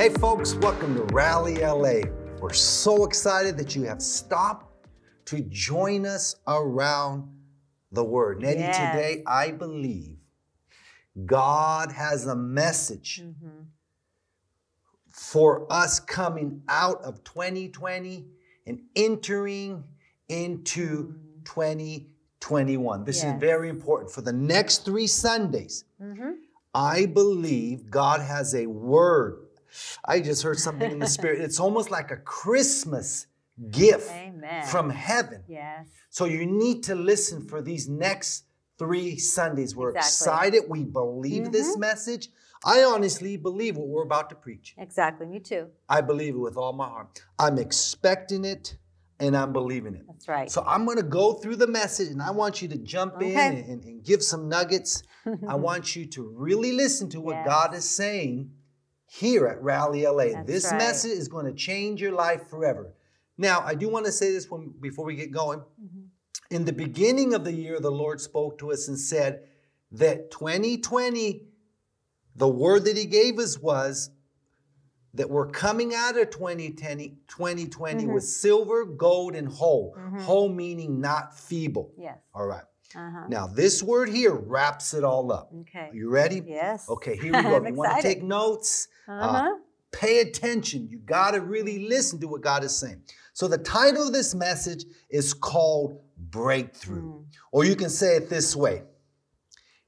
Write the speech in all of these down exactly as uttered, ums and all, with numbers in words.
Hey folks, welcome to Rally L A. We're so excited that you have stopped to join us around the Word. Nettie, yes. Today I believe God has a message mm-hmm. for us coming out of twenty twenty and entering into mm-hmm. twenty twenty-one. This yes. is very important. For the next three Sundays, mm-hmm. I believe God has a word. I just heard something in the Spirit. It's almost like a Christmas gift Amen. From heaven. Yes. So you need to listen for these next three Sundays. We're exactly. excited. We believe mm-hmm. this message. I honestly believe what we're about to preach. Exactly. Me too. I believe it with all my heart. I'm expecting it and I'm believing it. That's right. So I'm going to go through the message and I want you to jump okay. in and, and, and give some nuggets. I want you to really listen to what yes. God is saying here at Rally L A. That's this right. message is going to change your life forever. Now, I do want to say this when, before we get going. Mm-hmm. In the beginning of the year, the Lord spoke to us and said that twenty twenty, the word that he gave us was that we're coming out of twenty twenty, twenty twenty mm-hmm. with silver, gold, and whole. Mm-hmm. Whole meaning not feeble. Yes. All right. Uh-huh. Now, this word here wraps it all up. Okay. Are you ready? Yes. Okay, here we go. If you want to take notes, uh-huh. uh, pay attention. You got to really listen to what God is saying. So the title of this message is called Breakthrough. Mm. Or you can say it this way.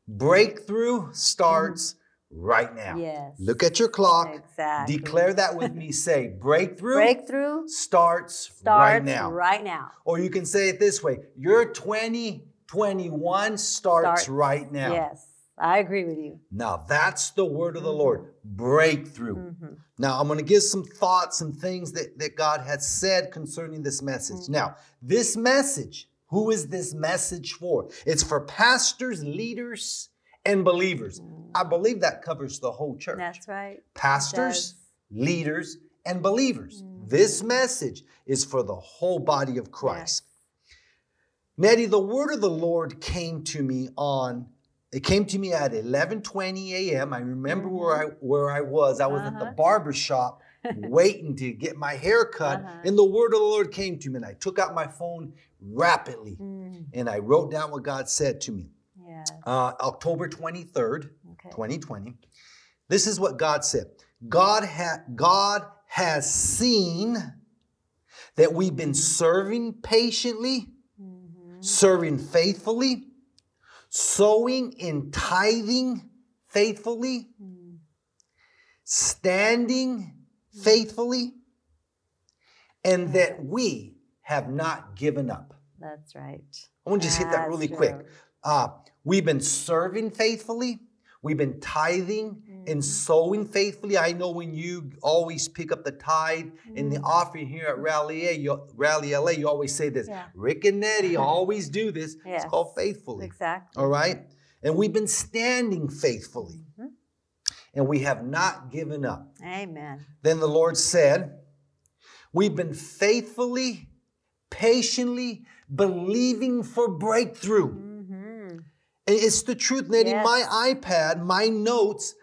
Breakthrough starts mm. right now. Yes. Look at your clock. Exactly. Declare that with me. Say, breakthrough, breakthrough starts, starts right now. right now. Or you can say it this way. Your twenty twenty-one starts Start. right now. Yes, I agree with you. Now, that's the word of the Lord, breakthrough. Mm-hmm. Now, I'm going to give some thoughts, some things that, that God has said concerning this message. Mm-hmm. Now, this message, who is this message for? It's for pastors, leaders, and believers. Mm-hmm. I believe that covers the whole church. That's right. Pastors, leaders, and believers. Mm-hmm. This message is for the whole body of Christ. Yes. Nettie, the word of the Lord came to me on, it came to me at eleven twenty a.m. I remember mm-hmm. where I where I was. I was uh-huh. at the barber shop waiting to get my hair cut. Uh-huh. And the word of the Lord came to me. And I took out my phone rapidly. Mm. And I wrote down what God said to me. Yes. Uh, October twenty-third, okay. twenty twenty. This is what God said. God, ha- God has seen that we've been serving patiently, serving faithfully, sowing and tithing faithfully, mm. standing faithfully, and yeah. that we have not given up. That's right. I want to just That's hit that really true. quick. Uh, we've been serving faithfully. We've been tithing mm. and sowing faithfully. I know when you always pick up the tithe mm. and the offering here at Rally, you, Rally L A, you always say this. Yeah. Rick and Nettie always do this. Yes. It's called faithfully. Exactly. All right? And we've been standing faithfully. Mm-hmm. And we have not given up. Amen. Then the Lord said, we've been faithfully, patiently believing for breakthrough. Mm. And it's the truth, Nettie. Yes. My iPad, my notes,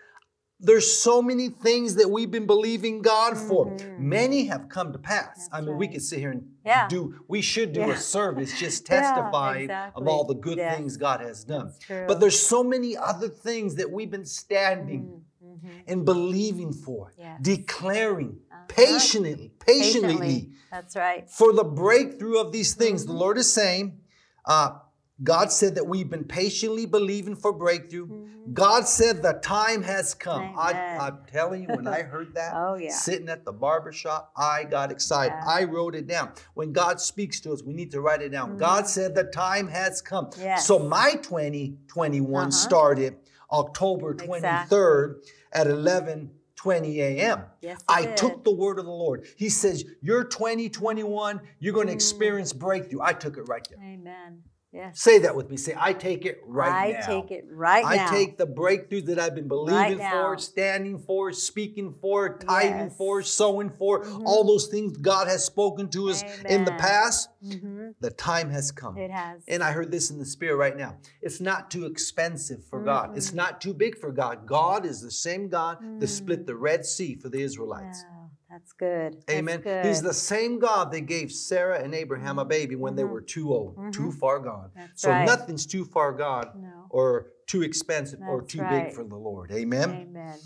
there's so many things that we've been believing God mm-hmm. for. Many have come to pass. That's I mean, right. we could sit here and yeah. do, we should do yeah. a service just testifying yeah, exactly. of all the good yeah. things God has done. But there's so many other things that we've been standing mm-hmm. and believing for, yes. declaring uh-huh. patiently, patiently, patiently. That's right. For the breakthrough of these things. Mm-hmm. The Lord is saying, uh, God said that we've been patiently believing for breakthrough. Mm-hmm. God said the time has come. I, I'm telling you, when I heard that, oh, yeah. sitting at the barbershop, I got excited. Yeah. I wrote it down. When God speaks to us, we need to write it down. Mm-hmm. God said the time has come. Yes. So my twenty twenty-one uh-huh. started October twenty-third exactly. at eleven twenty a.m. Yes, I did. Took the word of the Lord. He says, your twenty twenty-one, you're going to mm. experience breakthrough. I took it right there. Amen. Yeah. Say that with me. Say, I take it right I now. I take it right I now. I take the breakthrough that I've been believing right for, standing for, speaking for, tithing yes. for, sowing for, mm-hmm. all those things God has spoken to us Amen. In the past. Mm-hmm. The time has come. It has. And I heard this in the spirit right now. It's not too expensive for mm-hmm. God. It's not too big for God. God is the same God mm. that split the Red Sea for the Israelites. Yeah. That's good. Amen. That's good. He's the same God that gave Sarah and Abraham a baby when mm-hmm. they were too old, mm-hmm. too far gone. That's so right. nothing's too far gone no. or too expensive That's or too right. big for the Lord. Amen. Amen.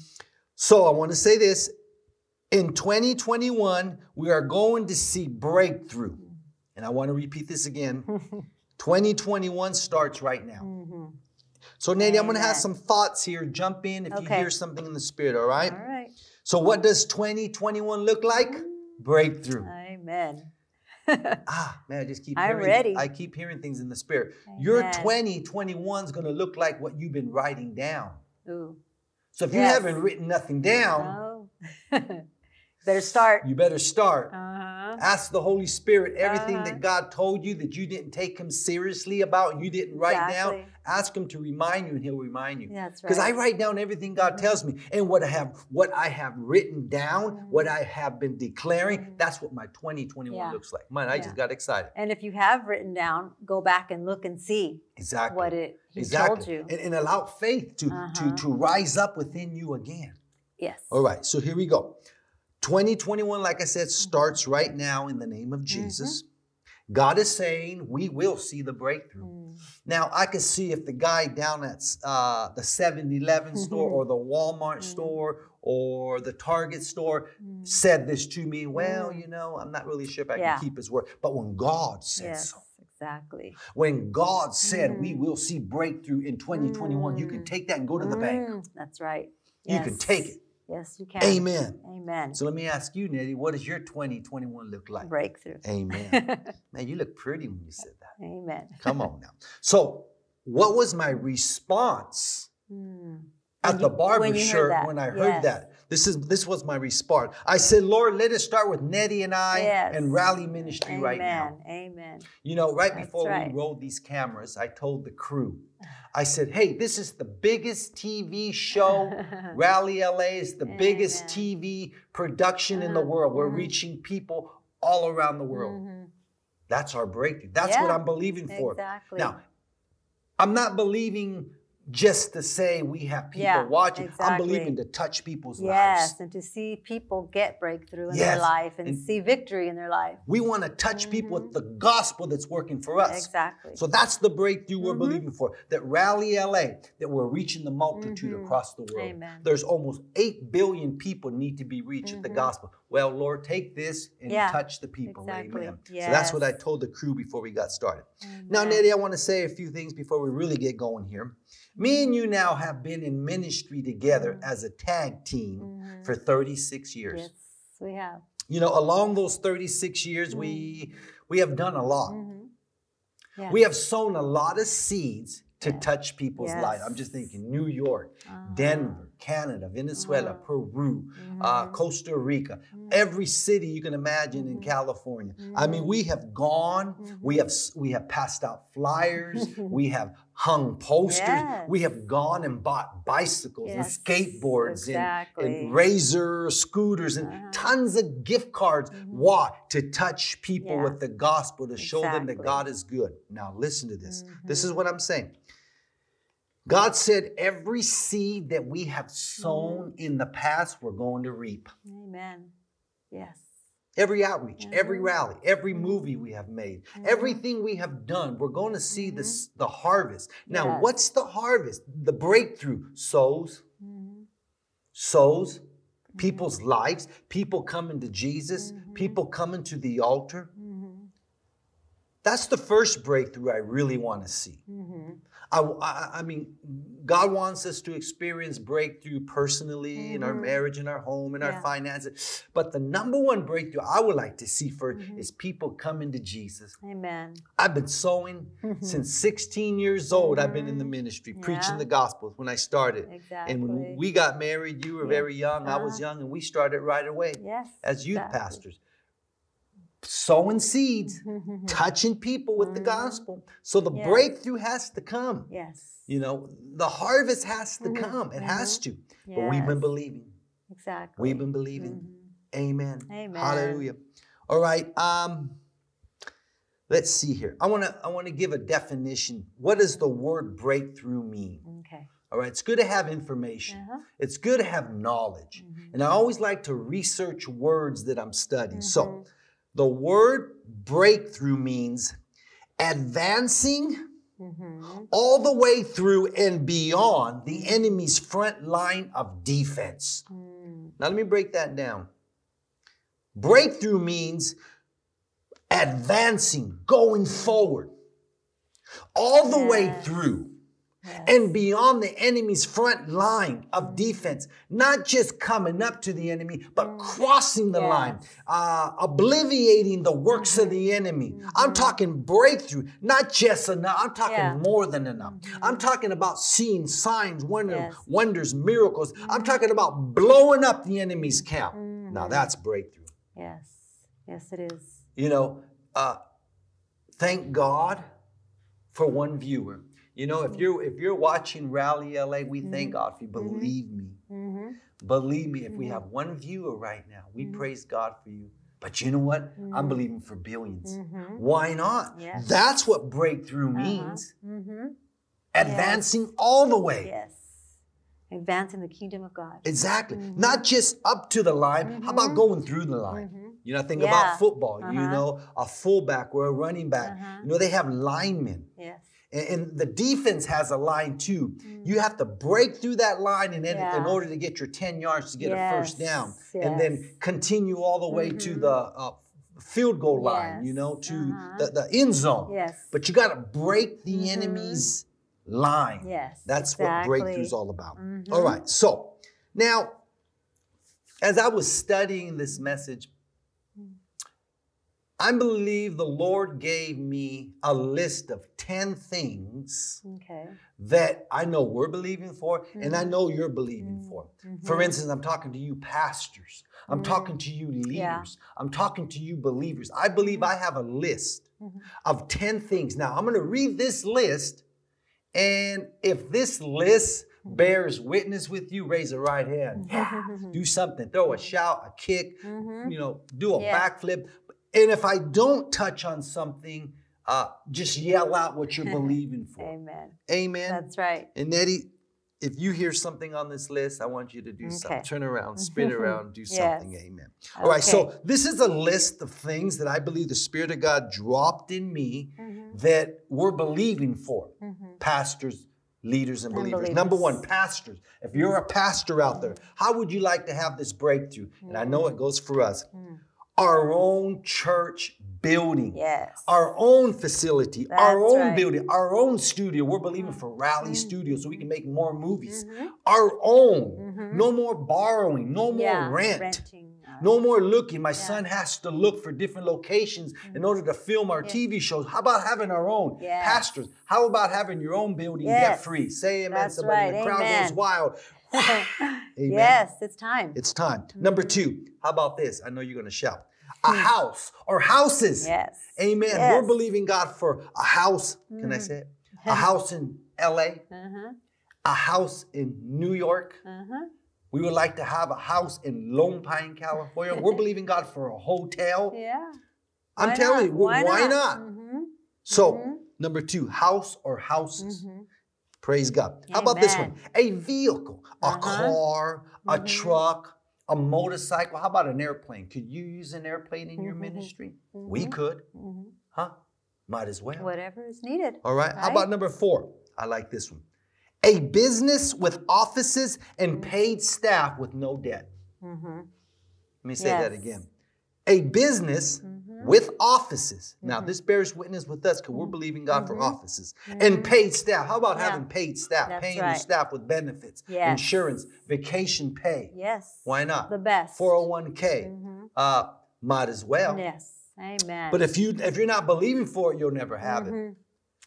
So I want to say this. In twenty twenty-one, we are going to see breakthrough. And I want to repeat this again. twenty twenty-one starts right now. Mm-hmm. So, Nadia, Amen. I'm going to have some thoughts here. Jump in if okay. you hear something in the spirit, all right? All right. So what does twenty twenty-one look like? Breakthrough. Amen. ah, man, I just keep I'm hearing. Ready. I keep hearing things in the spirit. Amen. Your twenty twenty-one is going to look like what you've been writing down. Ooh. So if yes. you haven't written nothing down, no. better start. You better start. Uh-huh. Ask the Holy Spirit everything uh-huh. that God told you that you didn't take Him seriously about and you didn't write exactly. down. Ask Him to remind you, and He'll remind you. That's right. Because I write down everything God mm-hmm. tells me, and what I have, what I have written down, mm-hmm. what I have been declaring. Mm-hmm. That's what my twenty twenty-one yeah. looks like. Man, I yeah. just got excited. And if you have written down, go back and look and see exactly what it He exactly. told you, and, and allow faith to uh-huh. to to rise up within you again. Yes. All right. So here we go. twenty twenty-one, like I said, starts right now in the name of Jesus. Mm-hmm. God is saying we will see the breakthrough. Mm. Now, I could see if the guy down at uh, the seven eleven store or the Walmart mm. store or the Target store mm. said this to me. Well, you know, I'm not really sure if I yeah. can keep His word. But when God said yes. so. Exactly. When God said mm. we will see breakthrough in twenty twenty-one, mm. you can take that and go to the mm. bank. That's right. You yes. can take it. Yes, you can. Amen. Amen. So let me ask you, Nettie, what does your twenty twenty-one look like? Breakthrough. Amen. Man, you look pretty when you said that. Amen. Come on now. So what was my response mm. at you, the barber when shirt when I yes. heard that? This is this was my response. I said, Lord, let it start with Nettie and I yes. and Rally Ministry Amen. Right now. Amen. You know, right That's before right. we rolled these cameras, I told the crew, I said, hey, this is the biggest T V show. Rally L A is the Amen. Biggest T V production in the world. We're mm-hmm. reaching people all around the world. Mm-hmm. That's our breakthrough. That's yeah, what I'm believing for. Exactly. Now, I'm not believing just to say we have people yeah, watching. Exactly. I'm believing to touch people's yes, lives. Yes, and to see people get breakthrough in yes. their life and, and see victory in their life. We want to touch mm-hmm. people with the gospel that's working for us. Exactly. So that's the breakthrough mm-hmm. we're believing for. That Rally L A, that we're reaching the multitude mm-hmm. across the world. Amen. There's almost eight billion people need to be reached mm-hmm. with the gospel. Well, Lord, take this and yeah, touch the people. Exactly. Amen. Yes. So that's what I told the crew before we got started. Amen. Now, Nettie, I want to say a few things before we really get going here. Me and you now have been in ministry together mm-hmm. as a tag team mm-hmm. for thirty-six years. Yes, we have. You know, along those thirty-six years, mm-hmm. we we have done a lot. Mm-hmm. Yeah. We have sown a lot of seeds to yeah. touch people's yes. lives. I'm just thinking New York, uh-huh. Denver, Canada, Venezuela, uh-huh. Peru, mm-hmm. uh, Costa Rica, mm-hmm. every city you can imagine mm-hmm. in California. Mm-hmm. I mean, we have gone, mm-hmm. we have we have passed out flyers, we have hung posters, yes. we have gone and bought bicycles yes. and skateboards exactly. and, and razor scooters and uh-huh. tons of gift cards. Mm-hmm. Why? To touch people yeah. with the gospel, to exactly. show them that God is good. Now listen to this. Mm-hmm. This is what I'm saying. God said every seed that we have sown in the past, we're going to reap. Amen. Yes. Every outreach, mm-hmm. every rally, every movie we have made, mm-hmm. everything we have done, we're going to see mm-hmm. this, the harvest. Now, yes. what's the harvest? The breakthrough. Sows. Mm-hmm. Sows. Mm-hmm. People's lives. People coming to Jesus. Mm-hmm. People coming to the altar. Mm-hmm. That's the first breakthrough I really want to see. Mm-hmm. I, I, I mean, God wants us to experience breakthrough personally mm-hmm. in our marriage, in our home, in yeah. our finances. But the number one breakthrough I would like to see first mm-hmm. is people coming to Jesus. Amen. I've been sowing mm-hmm. since sixteen years old. Mm-hmm. I've been in the ministry, yeah. preaching the gospel when I started. Exactly. And when we got married, you were yeah. very young, uh-huh. I was young, and we started right away yes, as youth exactly. pastors. sowing seeds, touching people with the gospel. So the yes. breakthrough has to come. Yes. You know, the harvest has to come. It has to. Yes. But we've been believing. Exactly. We've been believing. Mm-hmm. Amen. Amen. Hallelujah. All right. Um, let's see here. I want to I want to give a definition. What does the word breakthrough mean? Okay. All right. It's good to have information. Uh-huh. It's good to have knowledge. Mm-hmm. And I always like to research words that I'm studying. Mm-hmm. So the word breakthrough means advancing mm-hmm. all the way through and beyond the enemy's front line of defense. Mm. Now, let me break that down. Breakthrough means advancing, going forward, all the yes. way through yes. and beyond the enemy's front line of defense, not just coming up to the enemy, but mm. crossing the yes. line, uh, obliviating the works mm-hmm. of the enemy. Mm-hmm. I'm talking breakthrough, not just enough. I'm talking yeah. more than enough. Mm-hmm. I'm talking about seeing signs, wonder, yes. wonders, miracles. Mm-hmm. I'm talking about blowing up the enemy's camp. Mm-hmm. Now that's breakthrough. Yes. Yes, it is. You know, uh, thank God for one viewer. You know, mm-hmm. if you're if you're watching Rally L A, we mm-hmm. thank God for you. Believe mm-hmm. me. Mm-hmm. Believe me, if mm-hmm. we have one viewer right now, we mm-hmm. praise God for you. But you know what? Mm-hmm. I'm believing for billions. Mm-hmm. Why not? Yes. That's what breakthrough uh-huh. means. Mm-hmm. Advancing yes. all the way. Yes. Advancing the kingdom of God. Exactly. Mm-hmm. Not just up to the line. Mm-hmm. How about going through the line? Mm-hmm. You know, think yeah. about football. Uh-huh. You know, a fullback or a running back. Uh-huh. You know, they have linemen. Yes. And, and the defense has a line too. Mm. You have to break through that line in, yeah. in order to get your ten yards to get yes. a first down. Yes. And then continue all the way mm-hmm. to the uh, field goal line, yes. you know, to uh-huh. the, the end zone. Yes. But you got to break the mm-hmm. enemy's line. Yes, that's exactly. what breakthrough is all about. Mm-hmm. All right. So now, as I was studying this message, I believe the Lord gave me a list of ten things okay. that I know we're believing for mm-hmm. and I know you're believing mm-hmm. for. Mm-hmm. For instance, I'm talking to you pastors. I'm mm-hmm. talking to you leaders. Yeah. I'm talking to you believers. I believe mm-hmm. I have a list mm-hmm. of ten things. Now, I'm going to read this list. And if this list bears witness with you, raise a right hand. Yeah. Do something. Throw a shout, a kick, mm-hmm. you know, do a yeah. backflip. And if I don't touch on something, uh, just yell out what you're believing for. Amen. Amen. That's right. And Eddie, if you hear something on this list, I want you to do okay. something. Turn around, spin around, do yes. something. Amen. All okay. right. So this is a list of things that I believe the Spirit of God dropped in me mm-hmm. that we're believing for. Mm-hmm. Pastors, leaders, and, and believers. believers. Number one, pastors. If you're a pastor out there, how would you like to have this breakthrough? Mm-hmm. And I know it goes for us. Mm-hmm. Our own church building, yes. our own facility, that's our own right. building, our own studio. We're believing for Rally mm-hmm. Studio so we can make more movies. Mm-hmm. Our own. Mm-hmm. No more borrowing. No more yeah, rent. Renting. No more looking. My yeah. son has to look for different locations mm-hmm. in order to film our yeah. T V shows. How about having our own? Yeah. Pastors, how about having your own building yes. debt free? Say amen. That's somebody. Right. The crowd amen. Goes wild. Amen. Yes, it's time. It's time. Mm-hmm. Number two, how about this? I know you're going to shout. A mm. house or houses. Yes. Amen. Yes. We're believing God for a house. Mm. Can I say it? A house in L A, uh-huh. a house in New York. Uh-huh. We would like to have a house in Lone Pine, California. We're believing God for a hotel. Yeah. I'm why telling not? you, why, why not? not? Mm-hmm. So, mm-hmm. number two, house or houses. Mm-hmm. Praise God. Amen. How about this one? A vehicle, a uh-huh. car, a mm-hmm. truck, a motorcycle. How about an airplane? Could you use an airplane in mm-hmm. your ministry? Mm-hmm. We could. Mm-hmm. Huh? Might as well. Whatever is needed. All right. right. How about number four? I like this one. A business with offices and paid staff with no debt. Mm-hmm. Let me say yes. that again. A business mm-hmm. with offices. Mm-hmm. Now, this bears witness with us because we're believing God mm-hmm. for offices. Mm-hmm. And paid staff. How about yeah. having paid staff? That's paying right. your staff with benefits, yes. insurance, vacation pay. Yes. Why not? The best. four oh one K. Mm-hmm. Uh, might as well. Yes. Amen. But if, you, if you're not believing for it, you'll never have mm-hmm. it.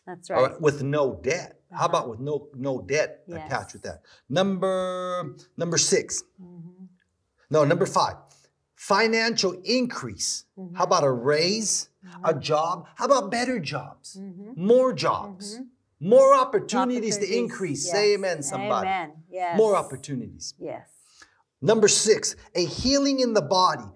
That's right. All right. With no debt. Uh-huh. How about with no no debt yes. attached with that? Number number six. Mm-hmm. No, number five. financial increase? Mm-hmm. How about a raise, mm-hmm. a job? How about better jobs, mm-hmm. more jobs, mm-hmm. more opportunities, opportunities to increase? Yes. Say amen, somebody. Amen. Yes. More opportunities. Yes. Number six, a healing in the body,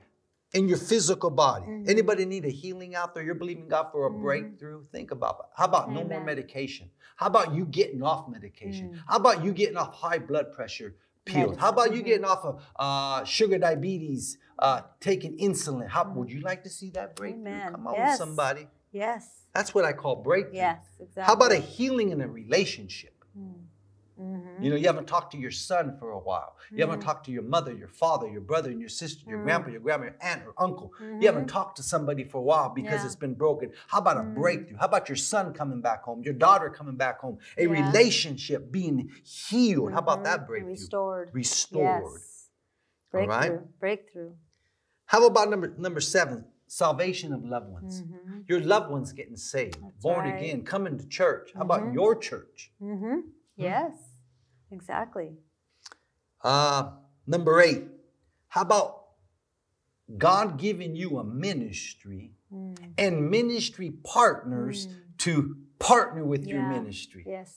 in your physical body. Mm-hmm. Anybody need a healing out there? You're believing God for a mm-hmm. breakthrough? Think about it. How about Amen. No more medication? How about you getting off medication? Mm-hmm. How about you getting off high blood pressure pills? How about mm-hmm. you getting off of uh, sugar diabetes, uh, taking insulin? How mm-hmm. would you like to see that breakthrough? Amen. Come on, yes. somebody. Yes. That's what I call breakthrough. Yes, exactly. How about a healing in a relationship? Mm-hmm. Mm-hmm. You know, you haven't talked to your son for a while. You mm-hmm. haven't talked to your mother, your father, your brother, and your sister, your mm-hmm. grandpa, your grandma, your aunt, or uncle. Mm-hmm. You haven't talked to somebody for a while because yeah. it's been broken. How about mm-hmm. a breakthrough? How about your son coming back home, your daughter coming back home, a yeah. relationship being healed? Mm-hmm. How about that breakthrough? Restored. Restored. Yes. Breakthrough. All right? Breakthrough. How about number number seven? Salvation of loved ones. Mm-hmm. Your loved ones getting saved, That's born right. again, coming to church. How mm-hmm. about your church? Mm-hmm. Yes, exactly. Uh, number eight, how about God giving you a ministry mm. and ministry partners mm. to partner with yeah. your ministry? Yes,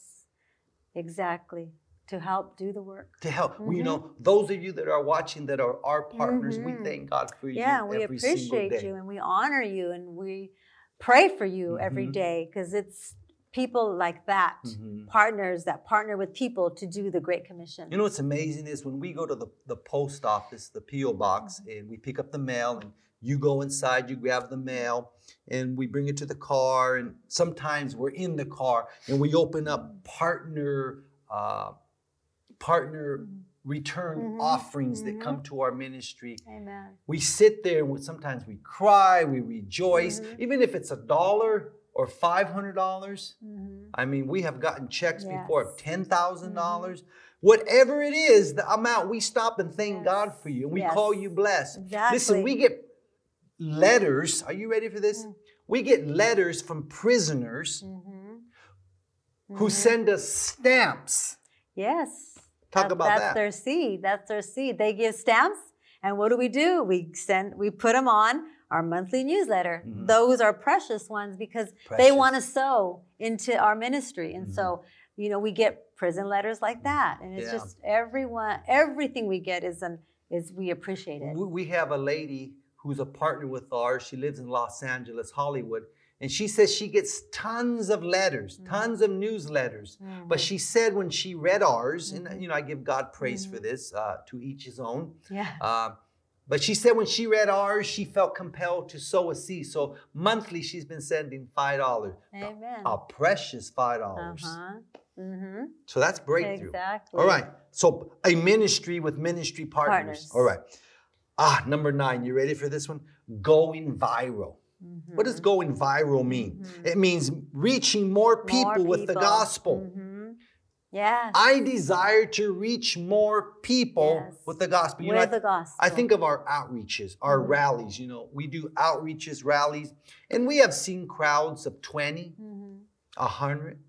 exactly. To help do the work. To help. Mm-hmm. You know, those of you that are watching that are our partners, mm-hmm. we thank God for you yeah, every single day. Yeah, we appreciate you and we honor you and we pray for you mm-hmm. every day, because it's people like that, mm-hmm. partners that partner with people to do the Great Commission. You know what's amazing is when we go to the, the post office, the P O box, mm-hmm. and we pick up the mail, and you go inside, you grab the mail, and we bring it to the car, and sometimes we're in the car, and we open up partner uh, partner mm-hmm. return mm-hmm. offerings mm-hmm. that come to our ministry. Amen. We sit there, and sometimes we cry, we rejoice, mm-hmm. even if it's a dollar, or five hundred dollars. Mm-hmm. I mean, we have gotten checks yes. before of ten thousand dollars. Mm-hmm. Whatever it is, the amount, we stop and thank yes. God for you. And we yes. call you blessed. Exactly. Listen, we get letters. Are you ready for this? Mm-hmm. We get letters from prisoners mm-hmm. who mm-hmm. send us stamps. Yes. Talk that, about that's that. That's their seed. That's their seed. They give stamps. And what do we do? We send, we put them on our monthly newsletter. Mm-hmm. Those are precious ones because precious. They want to sow into our ministry. And mm-hmm. so, you know, we get prison letters like that. And it's yeah. just everyone, everything we get is, an, is we appreciate it. We have a lady who's a partner with ours. She lives in Los Angeles, Hollywood. And she says she gets tons of letters, mm-hmm. tons of newsletters. Mm-hmm. But she said when she read ours, mm-hmm. and, you know, I give God praise mm-hmm. for this, uh, to each his own. Yeah. Uh, But she said when she read ours, she felt compelled to sow a seed. So monthly, she's been sending five dollars. Amen. A, a precious five dollars. Uh-huh. Mm-hmm. So that's breakthrough. Exactly. All right. So a ministry with ministry partners. partners. All right. Ah, number nine. You ready for this one? Going viral. Mm-hmm. What does going viral mean? Mm-hmm. It means reaching more people, more people. with the gospel. Mm-hmm. Yes. I desire to reach more people yes. with the gospel. You with know, the I, gospel. I think of our outreaches, our mm-hmm. rallies. You know, we do outreaches, rallies, and we have seen crowds of twenty, mm-hmm. one hundred,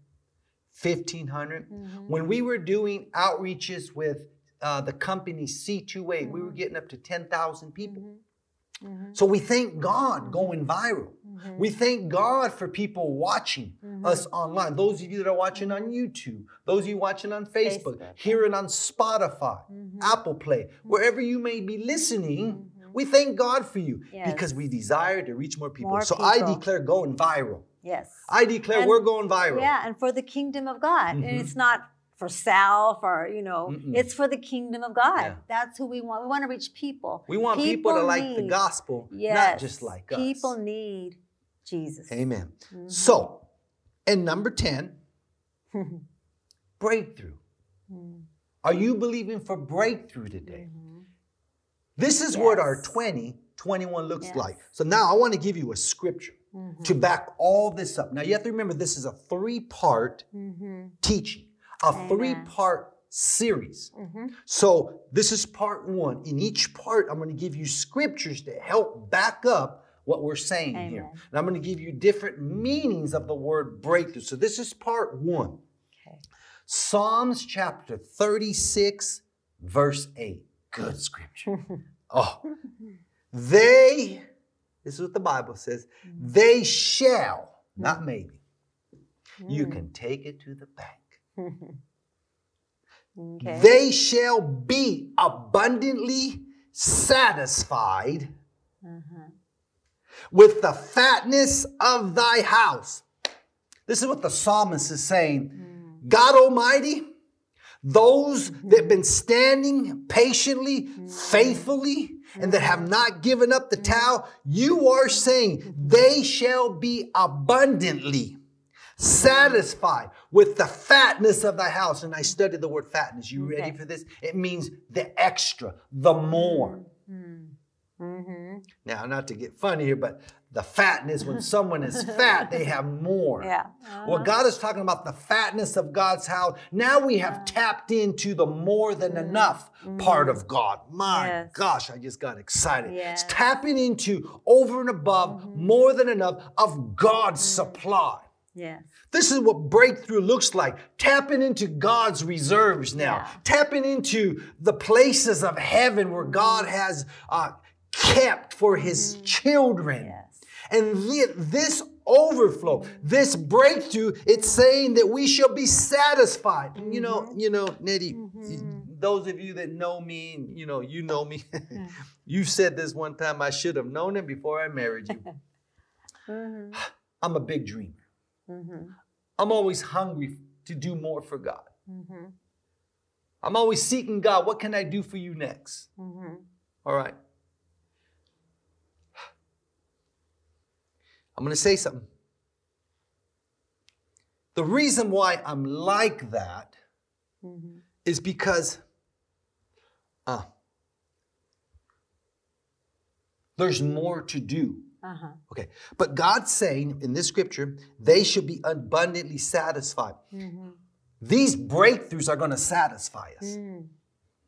fifteen hundred. Mm-hmm. When we were doing outreaches with uh, the company C two A, mm-hmm. we were getting up to ten thousand people. Mm-hmm. Mm-hmm. So we thank God going viral. Mm-hmm. We thank God for people watching mm-hmm. us online. Those of you that are watching on YouTube, those of you watching on Facebook, Facebook. hearing on Spotify, mm-hmm. Apple Play, mm-hmm. wherever you may be listening, mm-hmm. we thank God for you yes. because we desire to reach more people. More so people. I declare going viral. Yes. I declare and, we're going viral. Yeah, and for the kingdom of God. Mm-hmm. And it's not for self or, you know, Mm-mm. it's for the kingdom of God. Yeah. That's who we want. We want to reach people. We want people, people to like need, the gospel, yes, not just like people us. People need Jesus. Amen. Mm-hmm. So, and number ten, breakthrough. Mm-hmm. Are you believing for breakthrough today? Mm-hmm. This is yes. what our twenty twenty-one looks yes. like. So now I want to give you a scripture mm-hmm. to back all this up. Now you have to remember this is a three-part mm-hmm. teaching. A three-part series. Mm-hmm. So this is part one. In each part, I'm going to give you scriptures to help back up what we're saying Amen. Here. And I'm going to give you different meanings of the word breakthrough. So this is part one. Okay. Psalms chapter thirty-six, verse eight. Good scripture. Oh, They, this is what the Bible says, they shall, not maybe. You can take it to the bank. Okay. They shall be abundantly satisfied uh-huh. with the fatness of thy house. This is what the psalmist is saying. Mm. God Almighty, those mm-hmm. that have been standing patiently, mm-hmm. faithfully, and that have not given up the towel, you are saying they shall be abundantly satisfied with the fatness of thy house. And I studied the word fatness. You okay. ready for this? It means the extra, the more. Mm-hmm. Now, not to get funny here, but the fatness, when someone is fat, they have more. Yeah. Uh-huh. Well, God is talking about the fatness of God's house. Now we have uh-huh. tapped into the more than mm-hmm. enough mm-hmm. part of God. My yes. gosh, I just got excited. Yes. It's tapping into over and above, mm-hmm. more than enough of God's mm-hmm. supply. Yeah. This is what breakthrough looks like. Tapping into God's reserves now. Yeah. Tapping into the places of heaven where God has uh, kept for his mm-hmm. children. Yes. And th- this overflow, mm-hmm. this breakthrough, it's saying that we shall be satisfied. Mm-hmm. You know, you know, Nettie, mm-hmm. those of you that know me, you know, you know me. You said this one time, I should have known it before I married you. mm-hmm. I'm a big dreamer. Mm-hmm. I'm always hungry to do more for God. Mm-hmm. I'm always seeking God. What can I do for you next? Mm-hmm. All right. I'm going to say something. The reason why I'm like that mm-hmm. is because uh, there's more to do. Uh-huh. Okay, but God's saying in this scripture, they should be abundantly satisfied. Mm-hmm. These breakthroughs are going to satisfy us. Mm.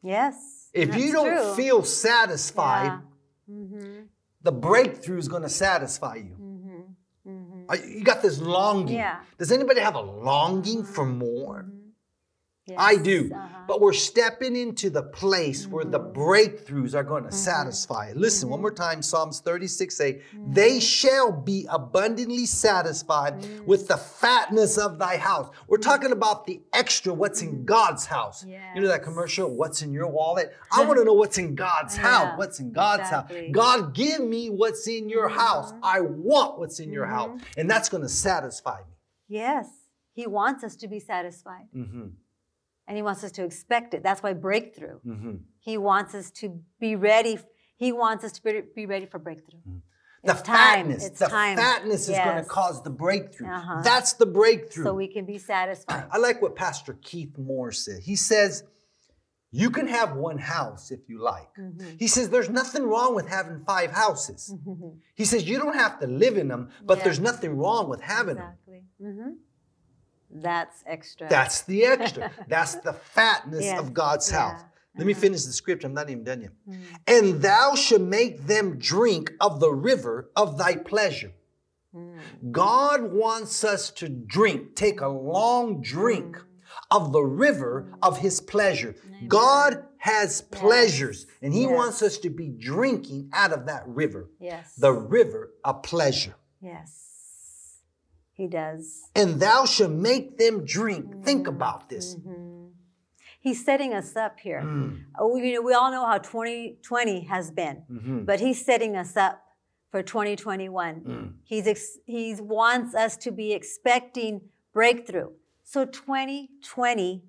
Yes. If that's you don't true. Feel satisfied, yeah. mm-hmm. the breakthrough is going to satisfy you. Mm-hmm. Mm-hmm. You got this longing. Yeah. Does anybody have a longing for more? Mm-hmm. Yes. I do. Uh-huh. But we're stepping into the place mm-hmm. where the breakthroughs are going to mm-hmm. satisfy it. Listen, mm-hmm. one more time, Psalms thirty-six eight. Mm-hmm. They shall be abundantly satisfied mm-hmm. with the fatness of thy house. We're talking about the extra, what's in God's house. Yes. You know that commercial, what's in your wallet? I want to know what's in God's house. Yeah. What's in God's exactly. house? God, give me what's in your mm-hmm. house. I want what's in mm-hmm. your house. And that's going to satisfy me. Yes. He wants us to be satisfied. Mm-hmm. And he wants us to expect it. That's why breakthrough. Mm-hmm. He wants us to be ready. He wants us to be ready for breakthrough. Mm-hmm. The it's fatness. Time. It's the time. fatness yes. is going to cause the breakthrough. Uh-huh. That's the breakthrough. So we can be satisfied. I like what Pastor Keith Moore said. He says, you can have one house if you like. Mm-hmm. He says, there's nothing wrong with having five houses. Mm-hmm. He says, you don't have to live in them, but yes. there's nothing wrong with having exactly. them. Mm-hmm. That's extra. That's the extra. That's the fatness yes. of God's yeah. house. Let uh-huh. me finish the scripture. I'm not even done yet. Mm. And thou shalt make them drink of the river of thy pleasure. Mm. God wants us to drink, take a long drink mm. of the river mm. of his pleasure. Amen. God has yes. pleasures, and he yes. wants us to be drinking out of that river. Yes. The river of pleasure. Yes. He does. And thou shalt make them drink. Mm-hmm. Think about this. Mm-hmm. He's setting us up here. Mm. Oh, you know, we all know how twenty twenty has been, mm-hmm. but he's setting us up for twenty twenty-one. Mm. He's ex- he wants us to be expecting breakthrough. So twenty twenty,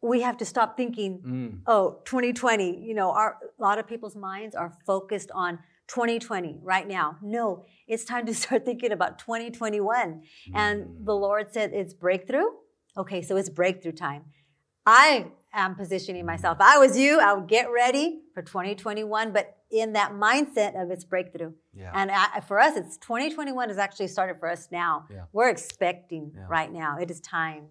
we have to stop thinking, mm. oh, twenty twenty, you know, our, a lot of people's minds are focused on twenty twenty, right now. No, it's time to start thinking about twenty twenty-one. And the Lord said, it's breakthrough. Okay, so it's breakthrough time. I am positioning myself. If I was you, I would get ready for twenty twenty-one, but in that mindset of it's breakthrough. Yeah. And I, for us, it's twenty twenty-one has actually started for us now. Yeah. We're expecting yeah. right now. It is time.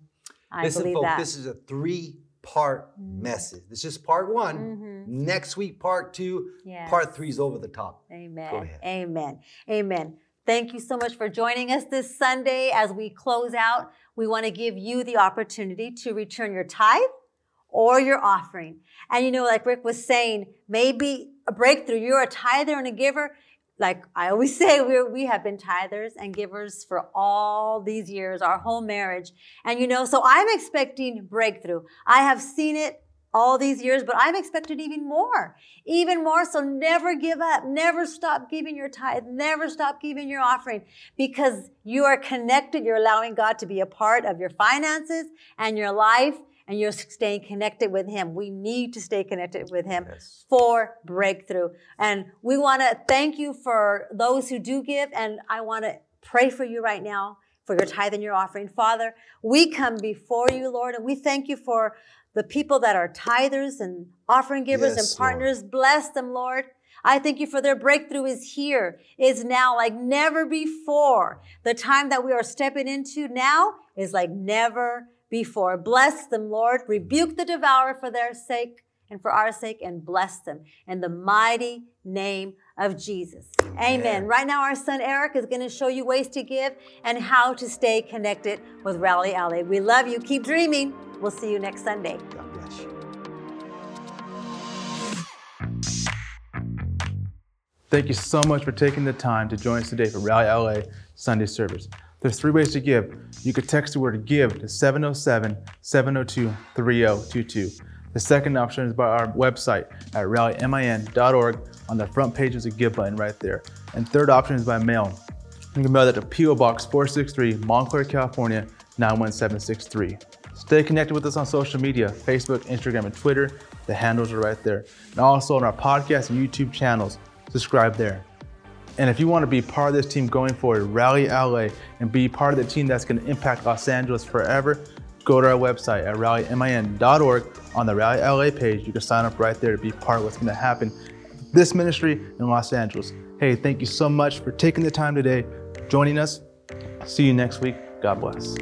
I Listen, believe folks, that. This is a three part message. This is part one. Mm-hmm. Next week, part two. Yes. Part three is over the top. Amen. Go ahead. Amen. Amen. Thank you so much for joining us this Sunday. As we close out, we want to give you the opportunity to return your tithe or your offering. And you know, like Rick was saying, maybe a breakthrough. You're a tither and a giver. Like I always say, we we have been tithers and givers for all these years, our whole marriage. And you know, so I'm expecting breakthrough. I have seen it all these years, but I've expected even more, even more. So never give up. Never stop giving your tithe. Never stop giving your offering, because you are connected. You're allowing God to be a part of your finances and your life, and you're staying connected with Him. We need to stay connected with Him yes. for breakthrough. And we want to thank you for those who do give, and I want to pray for you right now for your tithe and your offering. Father, we come before you, Lord, and we thank you for the people that are tithers and offering givers yes, and partners. Lord. Bless them, Lord. I thank you for their breakthrough is here, is now, like never before. The time that we are stepping into now is like never before. Bless them, Lord. Rebuke the devourer for their sake and for our sake, and bless them in the mighty name of Jesus. Amen. Amen. Right now, our son Eric is going to show you ways to give and how to stay connected with Rally L A. We love you. Keep dreaming. We'll see you next Sunday. God bless you. Thank you so much for taking the time to join us today for Rally L A Sunday service. There's three ways to give. You could text the word give to seven oh seven, seven oh two, three oh two two. The second option is by our website at rally min dot org. On the front page is a give button right there. And third option is by mail. You can mail that to P O Box four sixty-three, Montclair, California, nine one seven six three. Stay connected with us on social media, Facebook, Instagram, and Twitter. The handles are right there. And also on our podcast and YouTube channels, subscribe there. And if you want to be part of this team going forward, Rally L A, and be part of the team that's going to impact Los Angeles forever, go to our website at rally min dot org. On the Rally L A page, you can sign up right there to be part of what's going to happen this ministry in Los Angeles. Hey, thank you so much for taking the time today, joining us. See you next week. God bless.